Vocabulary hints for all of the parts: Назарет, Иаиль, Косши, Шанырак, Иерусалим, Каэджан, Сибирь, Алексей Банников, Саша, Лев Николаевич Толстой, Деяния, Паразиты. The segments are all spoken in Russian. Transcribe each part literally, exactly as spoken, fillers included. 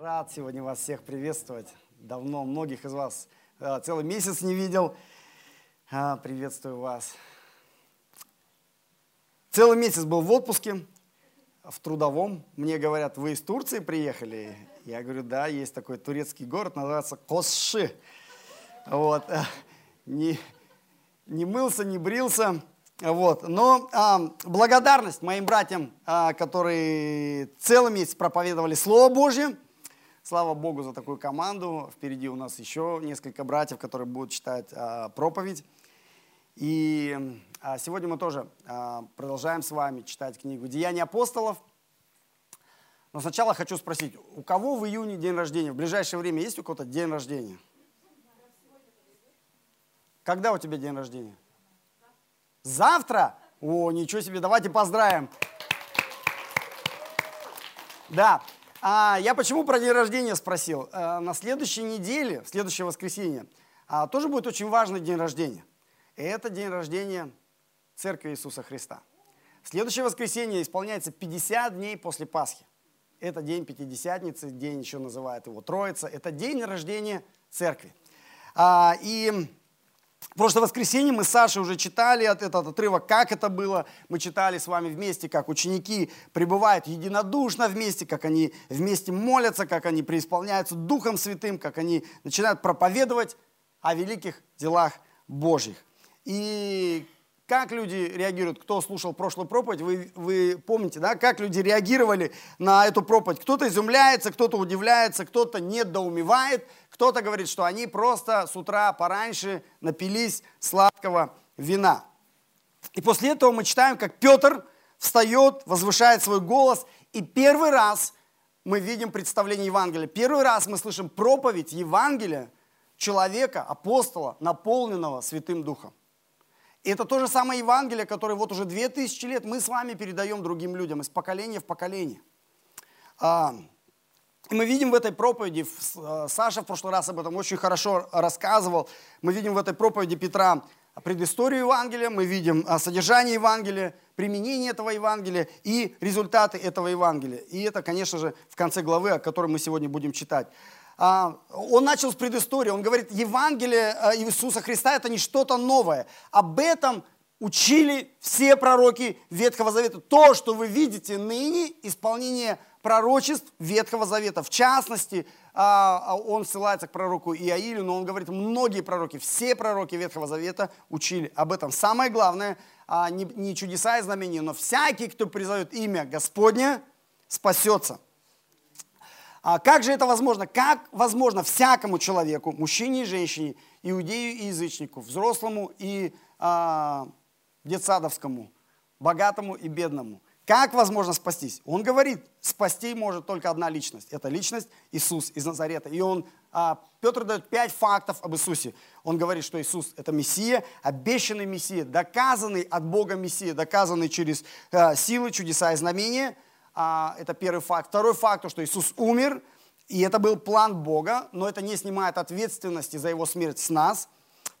Рад сегодня вас всех приветствовать. Давно многих из вас э, целый месяц не видел. А, приветствую вас. Целый месяц был в отпуске, в трудовом. Мне говорят, вы из Турции приехали? Я говорю, да, есть такой турецкий город, называется Косши. Вот. Не, не мылся, не брился. Вот. Но а, благодарность моим братьям, а, которые целый месяц проповедовали Слово Божье. Слава Богу за такую команду. Впереди у нас еще несколько братьев, которые будут читать а, проповедь. И а, сегодня мы тоже а, продолжаем с вами читать книгу «Деяния апостолов». Но сначала хочу спросить, у кого в июне день рождения? В ближайшее время есть у кого-то день рождения? Когда у тебя день рождения? Завтра? О, ничего себе, давайте поздравим. Да, а я почему про день рождения спросил? А, на следующей неделе, в следующее воскресенье, а, тоже будет очень важный день рождения. Это день рождения Церкви Иисуса Христа. В следующее воскресенье исполняется пятьдесят дней после Пасхи. Это день Пятидесятницы, день еще называют его Троица. Это день рождения Церкви. А, и... В прошлое воскресенье мы с Сашей уже читали этот отрывок, как это было. Мы читали с вами вместе, как ученики пребывают единодушно вместе, как они вместе молятся, как они преисполняются Духом Святым, как они начинают проповедовать о великих делах Божьих. И как люди реагируют, кто слушал прошлую проповедь, вы, вы помните, да, как люди реагировали на эту проповедь. Кто-то изумляется, кто-то удивляется, кто-то недоумевает, кто-то говорит, что они просто с утра пораньше напились сладкого вина. И после этого мы читаем, как Петр встает, возвышает свой голос, и первый раз мы видим представление Евангелия. Первый раз мы слышим проповедь Евангелия человека, апостола, наполненного Святым Духом. И это то же самое Евангелие, которое вот уже две тысячи лет мы с вами передаем другим людям из поколения в поколение. И мы видим в этой проповеди, Саша в прошлый раз об этом очень хорошо рассказывал, мы видим в этой проповеди Петра предысторию Евангелия, мы видим содержание Евангелия, применение этого Евангелия и результаты этого Евангелия. И это, конечно же, в конце главы, о которой мы сегодня будем читать. Он начал с предыстории, он говорит, Евангелие Иисуса Христа это не что-то новое. Об этом учили все пророки Ветхого Завета. То, что вы видите ныне, исполнение пророчеств Ветхого Завета. В частности, он ссылается к пророку Иаилю, но он говорит, многие пророки, все пророки Ветхого Завета учили об этом. Самое главное, не чудеса и знамения, но всякий, кто призовет имя Господне, спасется. А как же это возможно? Как возможно всякому человеку, мужчине и женщине, иудею и язычнику, взрослому и а, детсадовскому, богатому и бедному? Как возможно спастись? Он говорит, спасти может только одна личность. Это личность Иисус из Назарета. И он, а, Петр дает пять фактов об Иисусе. Он говорит, что Иисус это Мессия, обещанный Мессия, доказанный от Бога Мессия, доказанный через а, силы, чудеса и знамения. Это первый факт. Второй факт, то, что Иисус умер, и это был план Бога, но это не снимает ответственности за его смерть с нас.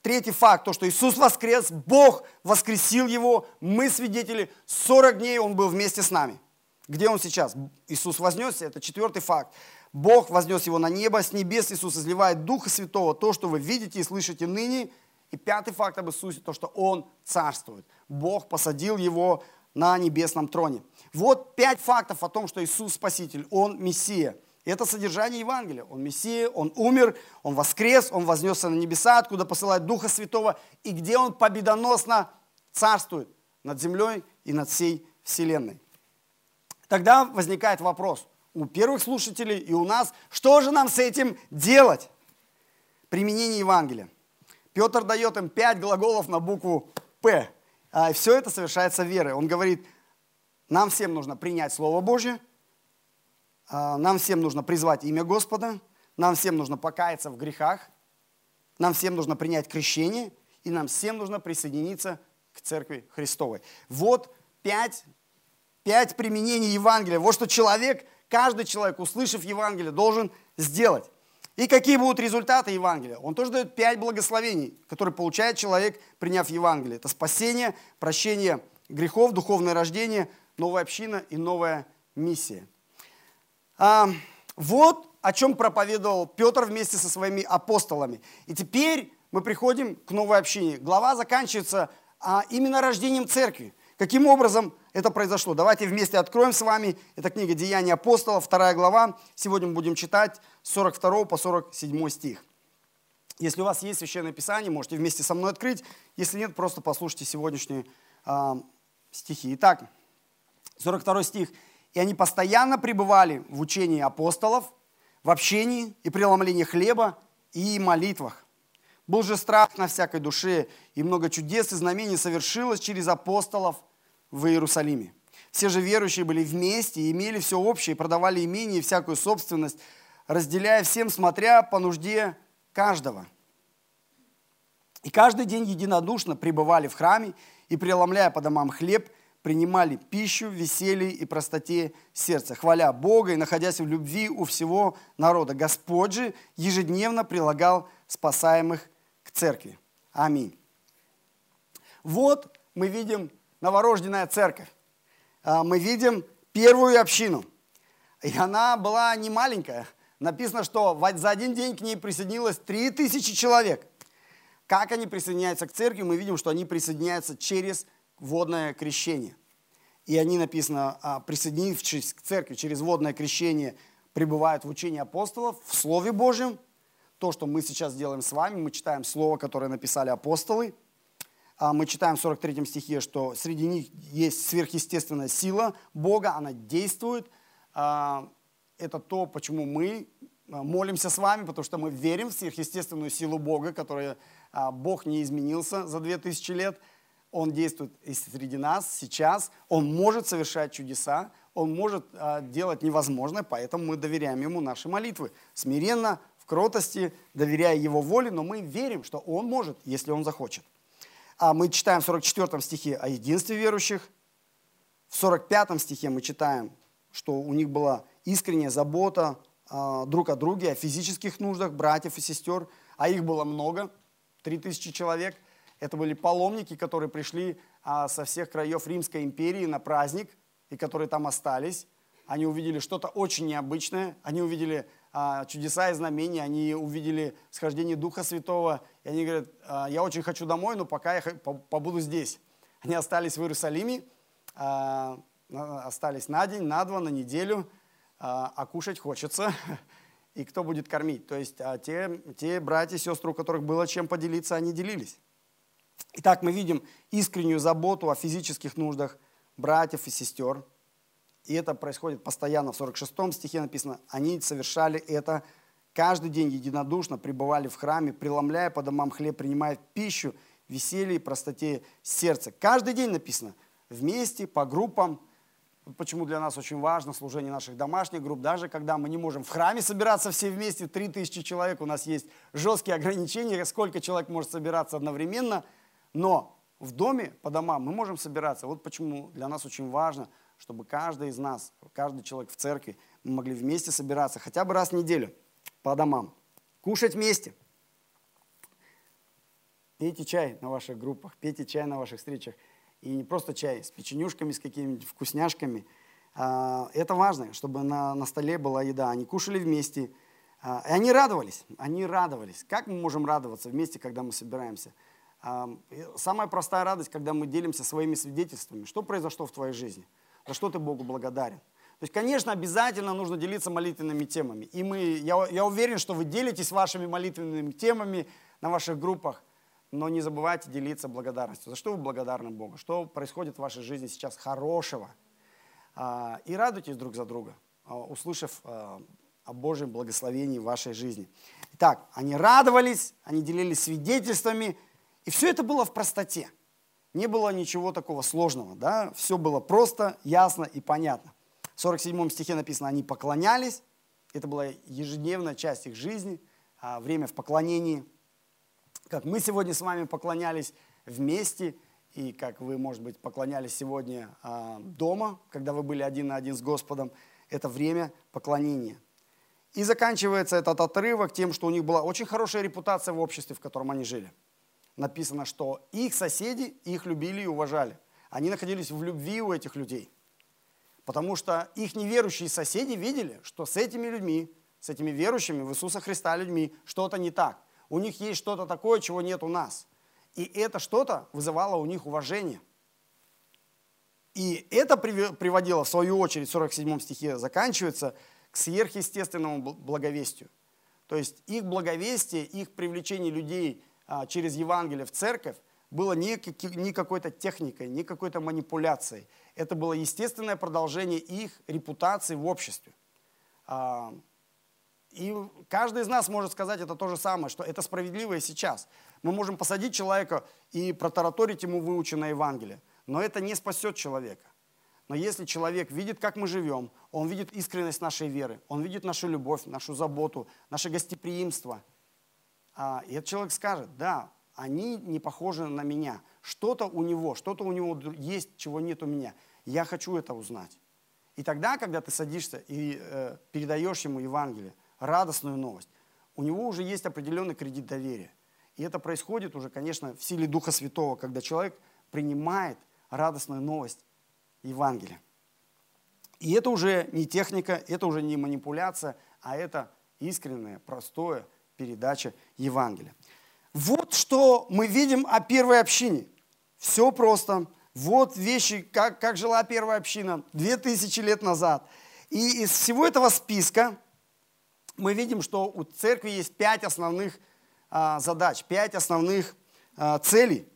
Третий факт, то, что Иисус воскрес, Бог воскресил его, мы свидетели, сорок дней он был вместе с нами. Где он сейчас? Иисус вознесся, это четвертый факт. Бог вознес его на небо, с небес Иисус изливает Духа Святого, то, что вы видите и слышите ныне. И пятый факт об Иисусе, то, что он царствует. Бог посадил его на небесном троне. Вот пять фактов о том, что Иисус Спаситель, Он Мессия. Это содержание Евангелия. Он Мессия, Он умер, Он воскрес, Он вознесся на небеса, откуда посылает Духа Святого, и где Он победоносно царствует над землей и над всей вселенной. Тогда возникает вопрос у первых слушателей и у нас, что же нам с этим делать? Применение Евангелия. Петр дает им пять глаголов на букву «П». И все это совершается верой. Он говорит, нам всем нужно принять Слово Божье, нам всем нужно призвать имя Господа, нам всем нужно покаяться в грехах, нам всем нужно принять крещение, и нам всем нужно присоединиться к Церкви Христовой. Вот пять, пять применений Евангелия. Вот что человек, каждый человек, услышав Евангелие, должен сделать. И какие будут результаты Евангелия? Он тоже дает пять благословений, которые получает человек, приняв Евангелие. Это спасение, прощение грехов, духовное рождение, новая община и новая миссия. А, Вот о чем проповедовал Петр вместе со своими апостолами. И теперь мы приходим к новой общине. Глава заканчивается а, именно рождением церкви. Каким образом это произошло? Давайте вместе откроем с вами. Это книга «Деяния апостолов», вторая глава. Сегодня мы будем читать с сорок второго по сорок седьмой стих. Если у вас есть Священное Писание, можете вместе со мной открыть. Если нет, просто послушайте сегодняшние э, стихи. Итак, сорок второй стих. «И они постоянно пребывали в учении апостолов, в общении и преломлении хлеба и молитвах. Был же страх на всякой душе, и много чудес и знамений совершилось через апостолов в Иерусалиме. Все же верующие были вместе и имели все общее, продавали имение и всякую собственность, разделяя всем, смотря по нужде каждого. И каждый день единодушно пребывали в храме и, преломляя по домам хлеб, принимали пищу в веселье и простоте сердца, хваля Бога и находясь в любви у всего народа. Господь же ежедневно прилагал спасаемых к церкви». Аминь. Вот мы видим новорожденная церковь. Мы видим первую общину. И она была не маленькая. Написано, что за один день к ней присоединилось три тысячи человек. Как они присоединяются к церкви? Мы видим, что они присоединяются через водное крещение. И они, написано, присоединившись к церкви через водное крещение, пребывают в учении апостолов, в Слове Божьем. То, что мы сейчас делаем с вами, мы читаем Слово, которое написали апостолы. Мы читаем в сорок третьем стихе, что среди них есть сверхъестественная сила Бога, она действует. Это то, почему мы молимся с вами, потому что мы верим в сверхъестественную силу Бога, которая Бог не изменился за две тысячи лет. Он действует и среди нас сейчас, Он может совершать чудеса, Он может а, делать невозможное, поэтому мы доверяем Ему наши молитвы. Смиренно, в кротости, доверяя Его воле, но мы верим, что Он может, если Он захочет. А мы читаем в сорок четвёртом стихе о единстве верующих, в сорок пятом стихе мы читаем, что у них была искренняя забота а, друг о друге, о физических нуждах братьев и сестер, а их было много, три тысячи человек. Это были паломники, которые пришли а, со всех краев Римской империи на праздник, и которые там остались. Они увидели что-то очень необычное, они увидели а, чудеса и знамения, они увидели схождение Духа Святого. И они говорят, я очень хочу домой, но пока я побуду здесь. Они остались в Иерусалиме, а, остались на день, на два, на неделю, а, а кушать хочется. И кто будет кормить? То есть а, те, те братья и сестры, у которых было чем поделиться, они делились. Итак, мы видим искреннюю заботу о физических нуждах братьев и сестер. И это происходит постоянно. В сорок шестом стихе написано, они совершали это каждый день единодушно, пребывали в храме, преломляя по домам хлеб, принимая пищу, веселье и простоте сердца. Каждый день написано, вместе, по группам. Почему для нас очень важно служение наших домашних групп. Даже когда мы не можем в храме собираться все вместе, три тысячи человек, у нас есть жесткие ограничения, сколько человек может собираться одновременно. Но в доме, по домам мы можем собираться. Вот почему для нас очень важно, чтобы каждый из нас, каждый человек в церкви, мы могли вместе собираться хотя бы раз в неделю по домам. Кушать вместе. Пейте чай на ваших группах, пейте чай на ваших встречах. И не просто чай с печенюшками, с какими-нибудь вкусняшками. Это важно, чтобы на, на столе была еда. Они кушали вместе. И они радовались. Они радовались. Как мы можем радоваться вместе, когда мы собираемся? Самая простая радость, когда мы делимся своими свидетельствами. Что произошло в твоей жизни? За что ты Богу благодарен? То есть, конечно, обязательно нужно делиться молитвенными темами. И мы, я, я уверен, что вы делитесь вашими молитвенными темами на ваших группах, но не забывайте делиться благодарностью. За что вы благодарны Богу? Что происходит в вашей жизни сейчас хорошего? И радуйтесь друг за друга, услышав о Божьем благословении в вашей жизни. Итак, они радовались, они делились свидетельствами, и все это было в простоте. Не было ничего такого сложного, да? Все было просто, ясно и понятно. В сорок седьмом стихе написано, они поклонялись. Это была ежедневная часть их жизни, время в поклонении. Как мы сегодня с вами поклонялись вместе, и как вы, может быть, поклонялись сегодня дома, когда вы были один на один с Господом, это время поклонения. И заканчивается этот отрывок тем, что у них была очень хорошая репутация в обществе, в котором они жили. Написано, что их соседи их любили и уважали. Они находились в любви у этих людей. Потому что их неверующие соседи видели, что с этими людьми, с этими верующими в Иисуса Христа людьми что-то не так. У них есть что-то такое, чего нет у нас. И это что-то вызывало у них уважение. И это приводило, в свою очередь, в сорок седьмом стихе заканчивается, к сверхъестественному благовестию. То есть их благовестие, их привлечение людей через Евангелие в церковь было не какой-то техникой, не какой-то манипуляцией. Это было естественное продолжение их репутации в обществе. И каждый из нас может сказать это то же самое, что это справедливо и сейчас. Мы можем посадить человека и протараторить ему выученное Евангелие, но это не спасет человека. Но если человек видит, как мы живем, он видит искренность нашей веры, он видит нашу любовь, нашу заботу, наше гостеприимство, и этот человек скажет: да, они не похожи на меня. Что-то у него, что-то у него есть, чего нет у меня. Я хочу это узнать. И тогда, когда ты садишься и э, передаешь ему Евангелие, радостную новость, у него уже есть определенный кредит доверия. И это происходит уже, конечно, в силе Духа Святого, когда человек принимает радостную новость Евангелия. И это уже не техника, это уже не манипуляция, а это искренняя, простая передача Евангелия. Вот что мы видим о первой общине. Все просто. Вот вещи, как, как жила первая община две тысячи лет назад. И из всего этого списка мы видим, что у церкви есть пять основных а, задач, пять основных а, целей.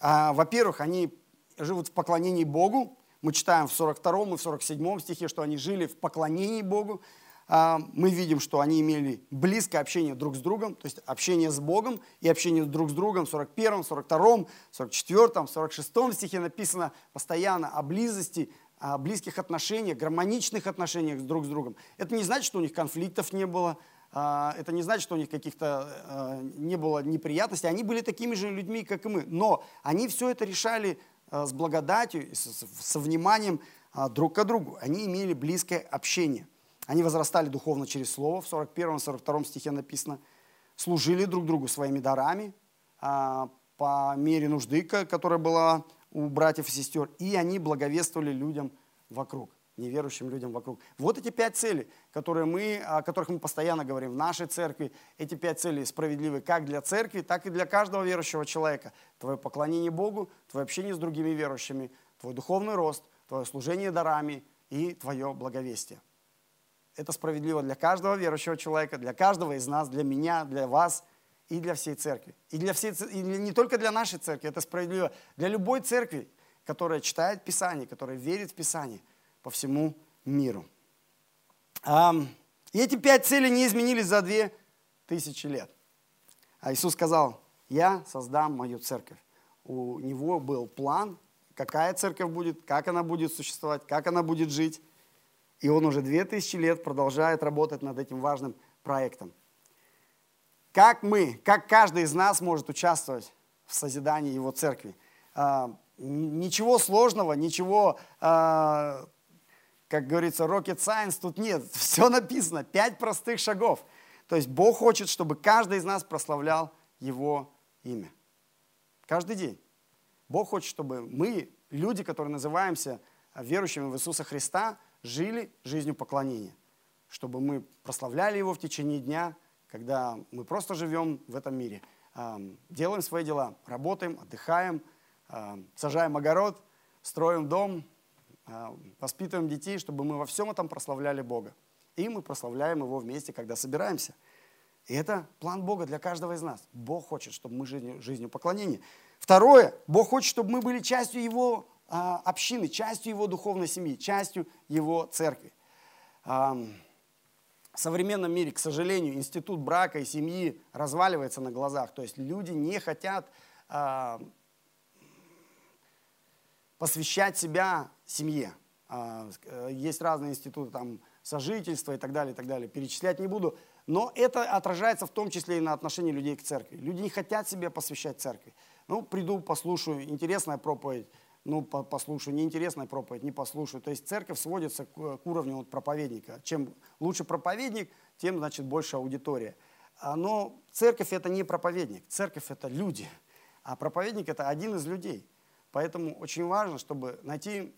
А, во-первых, они живут в поклонении Богу. Мы читаем в сорок втором и в сорок седьмом стихе, что они жили в поклонении Богу. Мы видим, что они имели близкое общение друг с другом, то есть общение с Богом и общение друг с другом в сорок первом, сорок втором, сорок четвёртом, сорок шестом стихе написано постоянно о близости, о близких отношениях, гармоничных отношениях друг с другом. Это не значит, что у них конфликтов не было, это не значит, что у них каких-то не было неприятностей, они были такими же людьми, как и мы, но они все это решали с благодатью, со вниманием друг к другу, они имели близкое общение. Они возрастали духовно через Слово, в сорок первом сорок втором стихе написано, служили друг другу своими дарами а, по мере нужды, которая была у братьев и сестер, и они благовествовали людям вокруг, неверующим людям вокруг. Вот эти пять целей, которые мы, о которых мы постоянно говорим в нашей церкви, эти пять целей справедливы как для церкви, так и для каждого верующего человека. Твое поклонение Богу, твое общение с другими верующими, твой духовный рост, твое служение дарами и твое благовестие. Это справедливо для каждого верующего человека, для каждого из нас, для меня, для вас и для всей церкви. И, для всей, и не только для нашей церкви, это справедливо для любой церкви, которая читает Писание, которая верит в Писание по всему миру. И эти пять целей не изменились за две тысячи лет. А Иисус сказал: «Я создам мою церковь». У Него был план, какая церковь будет, как она будет существовать, как она будет жить. И он уже две тысячи лет продолжает работать над этим важным проектом. Как мы, как каждый из нас может участвовать в созидании его церкви? А, ничего сложного, ничего, а, как говорится, rocket science тут нет. Все написано, пять простых шагов. То есть Бог хочет, чтобы каждый из нас прославлял Его имя. Каждый день. Бог хочет, чтобы мы, люди, которые называемся верующими в Иисуса Христа, жили жизнью поклонения, чтобы мы прославляли Его в течение дня, когда мы просто живем в этом мире, делаем свои дела, работаем, отдыхаем, сажаем огород, строим дом, воспитываем детей, чтобы мы во всем этом прославляли Бога. И мы прославляем Его вместе, когда собираемся. И это план Бога для каждого из нас. Бог хочет, чтобы мы жили жизнью поклонения. Второе, Бог хочет, чтобы мы были частью Его общины, частью его духовной семьи, частью его церкви. В современном мире, к сожалению, институт брака и семьи разваливается на глазах. То есть люди не хотят посвящать себя семье. Есть разные институты там, сожительства и так далее, и так далее. Перечислять не буду. Но это отражается в том числе и на отношении людей к церкви. Люди не хотят себе посвящать церкви. Ну, приду, послушаю, интересная проповедь. Ну, послушаю, неинтересная проповедь, не послушаю. То есть церковь сводится к уровню проповедника. Чем лучше проповедник, тем, значит, больше аудитория. Но церковь – это не проповедник, церковь – это люди. А проповедник – это один из людей. Поэтому очень важно, чтобы найти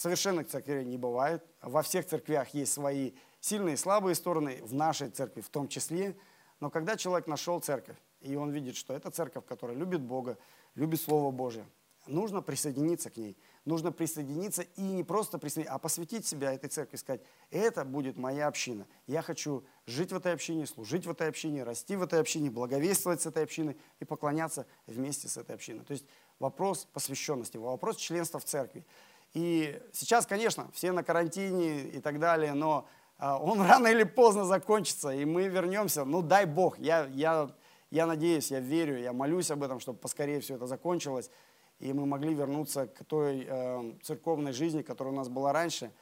совершенных церквей не бывает. Во всех церквях есть свои сильные и слабые стороны, в нашей церкви в том числе. Но когда человек нашел церковь, и он видит, что это церковь, которая любит Бога, любит Слово Божие, нужно присоединиться к ней. Нужно присоединиться и не просто присоединиться, а посвятить себя этой церкви, сказать, это будет моя община. Я хочу жить в этой общине, служить в этой общине, расти в этой общине, благовествовать с этой общиной и поклоняться вместе с этой общиной. То есть вопрос посвященности, вопрос членства в церкви. И сейчас, конечно, все на карантине и так далее, но он рано или поздно закончится, и мы вернемся. Ну, дай Бог, я, я, я надеюсь, я верю, я молюсь об этом, чтобы поскорее все это закончилось, и мы могли вернуться к той э, церковной жизни, которая у нас была раньше.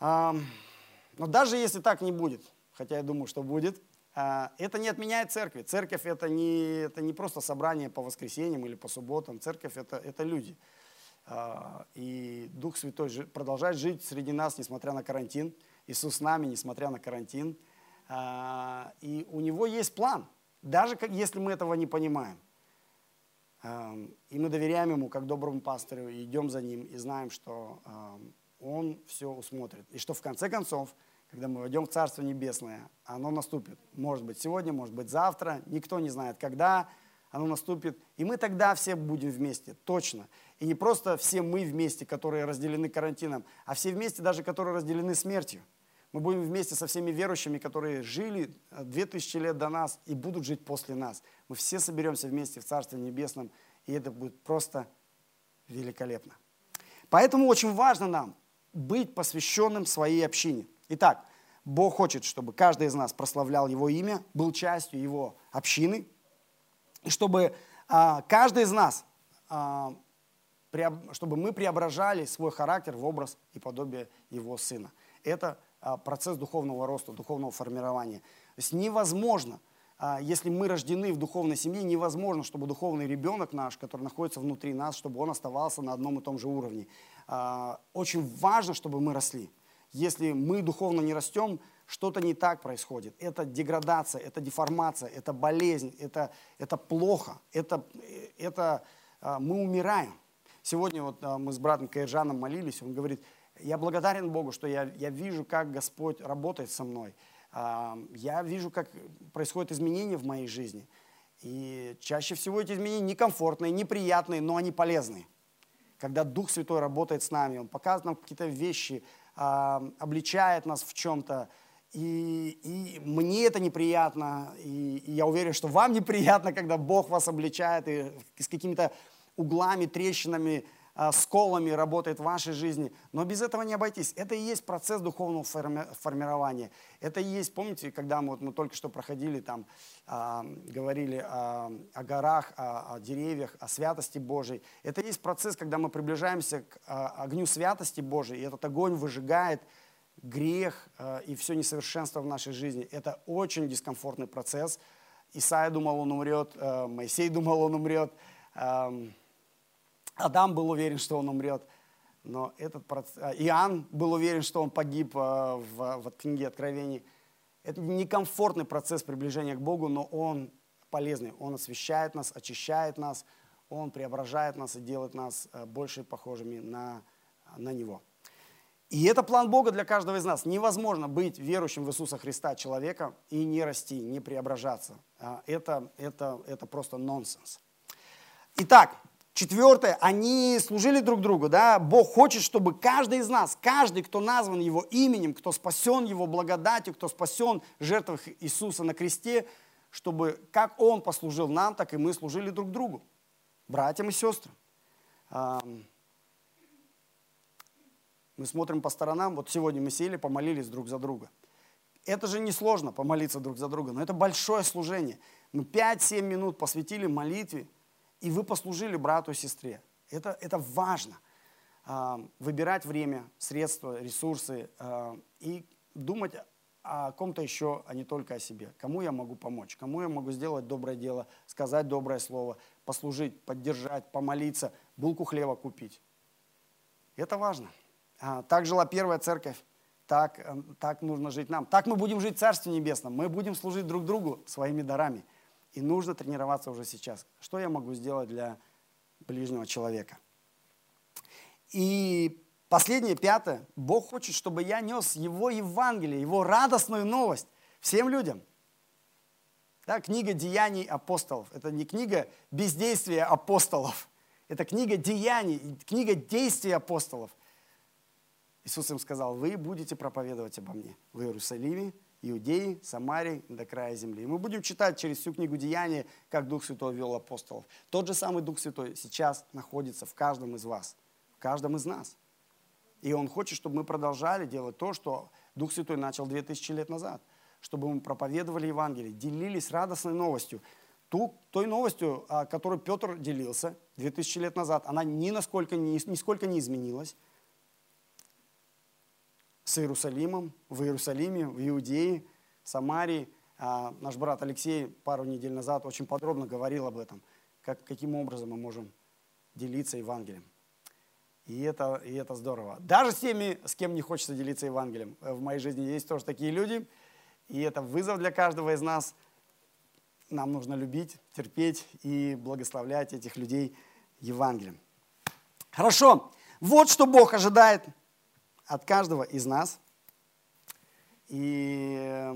Э, но даже если так не будет, хотя я думаю, что будет, э, это не отменяет церкви. Церковь — это не, это не просто собрание по воскресеньям или по субботам. Церковь — это, это люди. Э, и Дух Святой продолжает жить среди нас, несмотря на карантин. Иисус с нами, несмотря на карантин. И у Него есть план, даже если мы этого не понимаем. И мы доверяем Ему, как доброму пастырю, и идем за Ним, и знаем, что Он все усмотрит. И что в конце концов, когда мы войдем в Царство Небесное, оно наступит. Может быть сегодня, может быть завтра, никто не знает, когда оно наступит. И мы тогда все будем вместе, точно. И не просто все мы вместе, которые разделены карантином, а все вместе, даже которые разделены смертью. Мы будем вместе со всеми верующими, которые жили две тысячи лет до нас и будут жить после нас. Мы все соберемся вместе в Царстве Небесном, и это будет просто великолепно. Поэтому очень важно нам быть посвященным своей общине. Итак, Бог хочет, чтобы каждый из нас прославлял Его имя, был частью Его общины, и чтобы а, каждый из нас... А, чтобы мы преображали свой характер в образ и подобие Его Сына. Это процесс духовного роста, духовного формирования. То есть невозможно, если мы рождены в духовной семье, невозможно, чтобы духовный ребенок наш, который находится внутри нас, чтобы он оставался на одном и том же уровне. Очень важно, чтобы мы росли. Если мы духовно не растем, что-то не так происходит. Это деградация, это деформация, это болезнь, это, это плохо, это, это мы умираем. Сегодня вот мы с братом Каэджаном молились, он говорит, я благодарен Богу, что я, я вижу, как Господь работает со мной. Я вижу, как происходят изменения в моей жизни. И чаще всего эти изменения некомфортные, неприятные, но они полезные. Когда Дух Святой работает с нами, Он показывает нам какие-то вещи, обличает нас в чем-то. И, и мне это неприятно, и, и я уверен, что вам неприятно, когда Бог вас обличает и с какими-то... углами, трещинами, сколами работает в вашей жизни. Но без этого не обойтись. Это и есть процесс духовного форми- формирования. Это и есть, помните, когда мы, вот, мы только что проходили, там, э, говорили о, о горах, о, о деревьях, о святости Божьей. Это и есть процесс, когда мы приближаемся к э, огню святости Божьей, и этот огонь выжигает грех э, и все несовершенство в нашей жизни. Это очень дискомфортный процесс. Исаия думал, он умрет, э, Моисей думал, он умрет, э, Адам был уверен, что он умрет, но этот процесс... Иоанн был уверен, что он погиб в, в книге Откровений. Это некомфортный процесс приближения к Богу, но он полезный. Он освещает нас, очищает нас, он преображает нас и делает нас больше похожими на, на Него. И это план Бога для каждого из нас. Невозможно быть верующим в Иисуса Христа человеком и не расти, не преображаться. Это, это, это просто нонсенс. Итак, четвертое, они служили друг другу, да? Бог хочет, чтобы каждый из нас, каждый, кто назван Его именем, кто спасен Его благодатью, кто спасен жертвой Иисуса на кресте, чтобы как Он послужил нам, так и мы служили друг другу, братьям и сестрам. Мы смотрим по сторонам, вот сегодня мы сели, помолились друг за друга. Это же несложно, помолиться друг за друга, но это большое служение. Мы пять-семь минут посвятили молитве, и вы послужили брату и сестре. Это, это важно. Выбирать время, средства, ресурсы и думать о ком-то еще, а не только о себе. Кому я могу помочь, кому я могу сделать доброе дело, сказать доброе слово, послужить, поддержать, помолиться, булку хлеба купить. Это важно. Так жила первая церковь, так, так нужно жить нам. Так мы будем жить в Царстве Небесном, мы будем служить друг другу своими дарами. И нужно тренироваться уже сейчас. Что я могу сделать для ближнего человека? И Последнее, пятое. Бог хочет, чтобы я нес Его Евангелие, Его радостную новость всем людям. Да, книга «Деяний апостолов». Это не книга бездействия апостолов. Это книга «Деяний», книга действий апостолов. Иисус им сказал: вы будете проповедовать обо мне в Иерусалиме, Иудеи, Самарии, до края земли. И мы будем читать через всю книгу «Деяния», как Дух Святой вел апостолов. Тот же самый Дух Святой сейчас находится в каждом из вас, в каждом из нас. И Он хочет, чтобы мы продолжали делать то, что Дух Святой начал две тысячи лет назад. Чтобы мы проповедовали Евангелие, делились радостной новостью. Ту, той новостью, которой Петр делился две тысячи лет назад, она ни насколько, ни, нисколько не изменилась. С Иерусалимом, в Иерусалиме, в Иудее, Самарии. Наш брат Алексей пару недель назад очень подробно говорил об этом, как, каким образом мы можем делиться Евангелием. И это, и это здорово. Даже с теми, с кем не хочется делиться Евангелием. В моей жизни есть тоже такие люди. И это вызов для каждого из нас. Нам нужно любить, терпеть и благословлять этих людей Евангелием. Хорошо. Вот что Бог ожидает от каждого из нас. И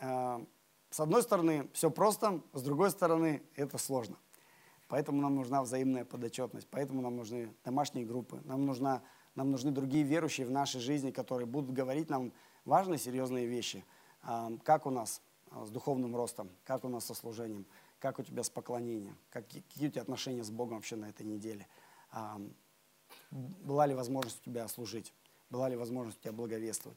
э, с одной стороны все просто, с другой стороны это сложно. Поэтому нам нужна взаимная подотчетность, поэтому нам нужны домашние группы, нам, нужна, нам нужны другие верующие в нашей жизни, которые будут говорить нам важные, серьезные вещи. Как у нас с духовным ростом, как у нас со служением, как у тебя с поклонением, какие у тебя отношения с Богом вообще на этой неделе. Была ли возможность у тебя служить, была ли возможность у тебя благовествовать.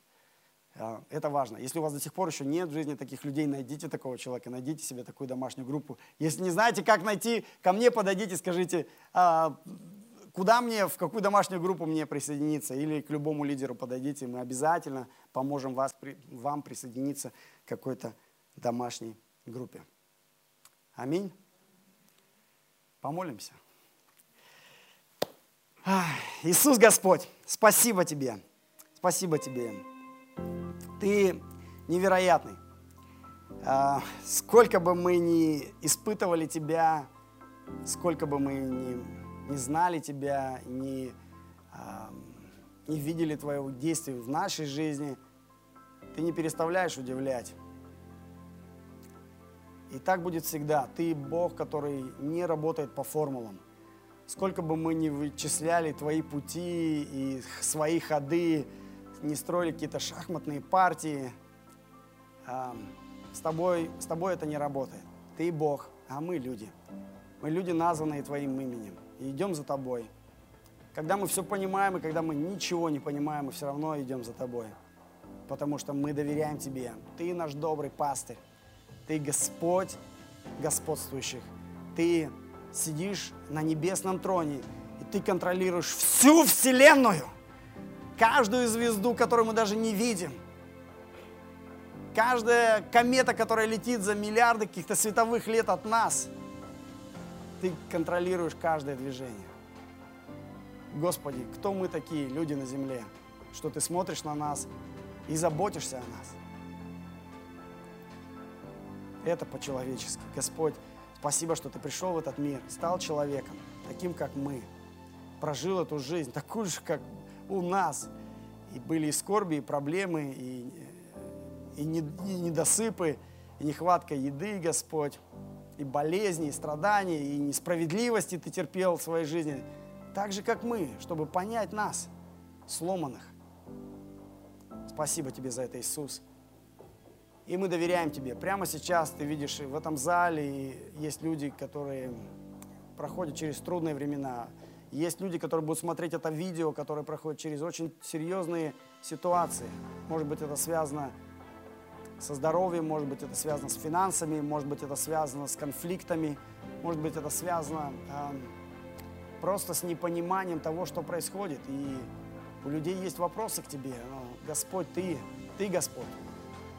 Это важно. Если у вас до сих пор еще нет в жизни таких людей, найдите такого человека, найдите себе такую домашнюю группу. Если не знаете, как найти, ко мне подойдите, скажите, куда мне, в какую домашнюю группу мне присоединиться, или к любому лидеру подойдите, мы обязательно поможем вас, вам присоединиться к какой-то домашней группе. Аминь. Помолимся. Иисус Господь, спасибо Тебе, спасибо Тебе. Ты невероятный. Сколько бы мы ни испытывали Тебя, сколько бы мы ни, ни знали Тебя, ни, ни видели Твоего действия в нашей жизни, Ты не переставляешь удивлять. И так будет всегда. Ты Бог, который не работает по формулам. Сколько бы мы ни вычисляли Твои пути и свои ходы, не строили какие-то шахматные партии, с тобой, с тобой это не работает. Ты Бог, а мы люди. Мы люди, названные Твоим именем, и идем за Тобой. Когда мы все понимаем, и когда мы ничего не понимаем, мы все равно идем за Тобой, потому что мы доверяем Тебе. Ты наш добрый пастырь, Ты Господь господствующих, Ты сидишь на небесном троне, и Ты контролируешь всю вселенную. Каждую звезду, которую мы даже не видим. Каждая комета, которая летит за миллиарды каких-то световых лет от нас. Ты контролируешь каждое движение. Господи, кто мы такие, люди на земле, что Ты смотришь на нас и заботишься о нас? Это по-человечески. Господь, спасибо, что Ты пришел в этот мир, стал человеком, таким, как мы. Прожил эту жизнь, такую же, как у нас, и были и скорби, и проблемы, и, и недосыпы, и нехватка еды, Господь, и болезни, и страдания, и несправедливости Ты терпел в своей жизни, так же, как мы, чтобы понять нас, сломанных. Спасибо Тебе за это, Иисус. И мы доверяем Тебе. Прямо сейчас Ты видишь, в этом зале есть люди, которые проходят через трудные времена. Есть люди, которые будут смотреть это видео, которое проходит через очень серьезные ситуации. Может быть, это связано со здоровьем, может быть, это связано с финансами, может быть, это связано с конфликтами, может быть, это связано э, просто с непониманием того, что происходит. И у людей есть вопросы к Тебе. Но, Господь, Ты, Ты Господь,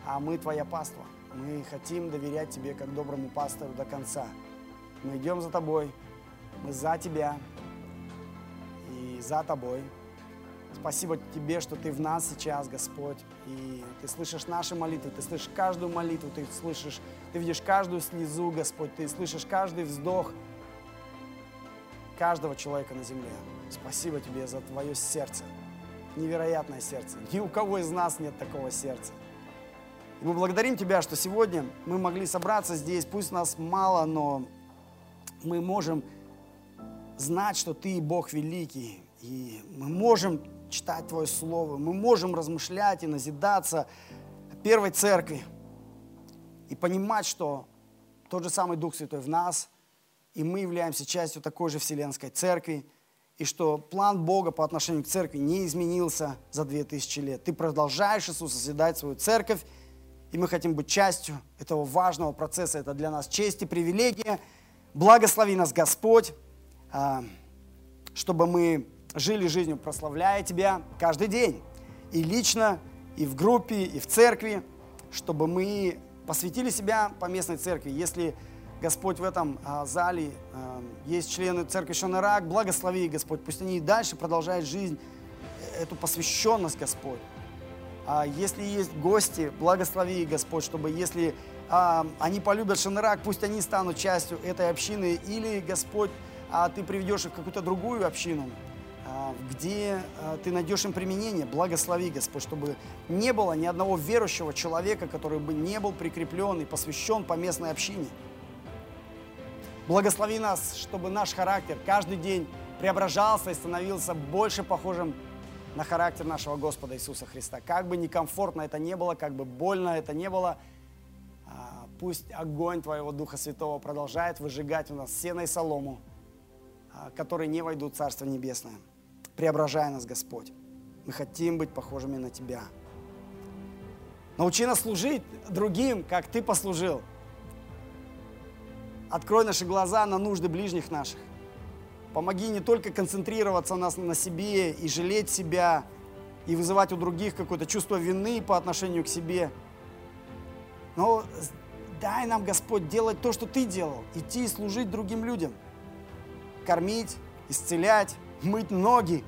а мы Твоя паства. Мы хотим доверять Тебе, как доброму пастору, до конца. Мы идем за Тобой, мы за Тебя. За Тобой. Спасибо Тебе, что Ты в нас сейчас, Господь, и Ты слышишь наши молитвы, Ты слышишь каждую молитву, Ты слышишь, Ты видишь каждую слезу, Господь, Ты слышишь каждый вздох каждого человека на земле. Спасибо Тебе за Твое сердце, невероятное сердце. Ни у кого из нас нет такого сердца. И мы благодарим Тебя, что сегодня мы могли собраться здесь. Пусть нас мало, но мы можем знать, что Ты Бог великий. И мы можем читать Твое Слово, мы можем размышлять и назидаться Первой Церкви. И понимать, что тот же самый Дух Святой в нас, и мы являемся частью такой же Вселенской Церкви. И что план Бога по отношению к церкви не изменился за две тысячи лет. Ты продолжаешь, Иисус, созидать свою церковь, и мы хотим быть частью этого важного процесса. Это для нас честь и привилегия. Благослови нас, Господь, чтобы мы жили жизнью, прославляя Тебя каждый день. И лично, и в группе, и в церкви, чтобы мы посвятили себя по местной церкви. Если Господь, в этом а, зале а, есть члены церкви Шанырак, благослови, Господь, пусть они и дальше продолжают жизнь, эту посвященность, Господь. А, если есть гости, благослови, Господь, чтобы если а, они полюбят Шанырак, пусть они станут частью этой общины, или, Господь, а, Ты приведешь их в какую-то другую общину, а, где а, Ты найдешь им применение, благослови, Господь, чтобы не было ни одного верующего человека, который бы не был прикреплен и посвящен по местной общине. Благослови нас, чтобы наш характер каждый день преображался и становился больше похожим на характер нашего Господа Иисуса Христа. Как бы некомфортно это не было, как бы больно это не было, пусть огонь Твоего Духа Святого продолжает выжигать у нас сено и солому, которые не войдут в Царство Небесное. Преображай нас, Господь. Мы хотим быть похожими на Тебя. Научи нас служить другим, как Ты послужил. Открой наши глаза на нужды ближних наших. Помоги не только концентрироваться нас на себе и жалеть себя, и вызывать у других какое-то чувство вины по отношению к себе, но дай нам, Господь, делать то, что Ты делал, идти и служить другим людям, кормить, исцелять, мыть ноги.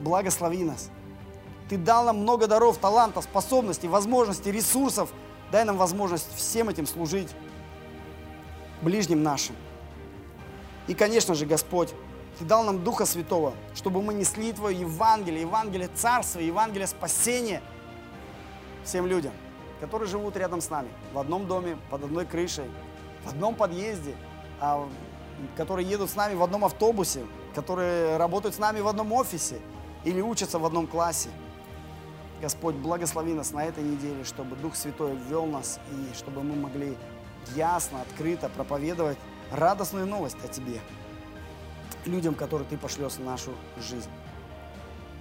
Благослови нас. Ты дал нам много даров, талантов, способностей, возможностей, ресурсов. Дай нам возможность всем этим служить ближним нашим. И, конечно же, Господь, Ты дал нам Духа Святого, чтобы мы несли Твое Евангелие, Евангелие Царства, Евангелие спасения всем людям, которые живут рядом с нами, в одном доме, под одной крышей, в одном подъезде, которые едут с нами в одном автобусе, которые работают с нами в одном офисе или учатся в одном классе. Господь, благослови нас на этой неделе, чтобы Дух Святой ввел нас и чтобы мы могли ясно, открыто проповедовать радостную новость о Тебе людям, которые Ты пошлешь в нашу жизнь.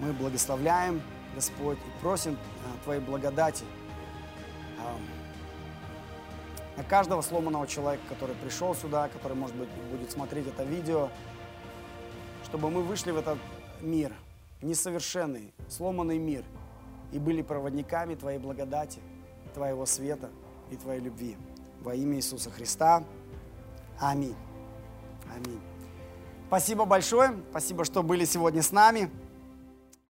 Мы благословляем, Господь, и просим Твоей благодати на каждого сломанного человека, который пришел сюда, который, может быть, будет смотреть это видео, чтобы мы вышли в этот мир, несовершенный, сломанный мир, и были проводниками Твоей благодати, Твоего света и Твоей любви. Во имя Иисуса Христа. Аминь. Аминь. Спасибо большое. Спасибо, что были сегодня с нами.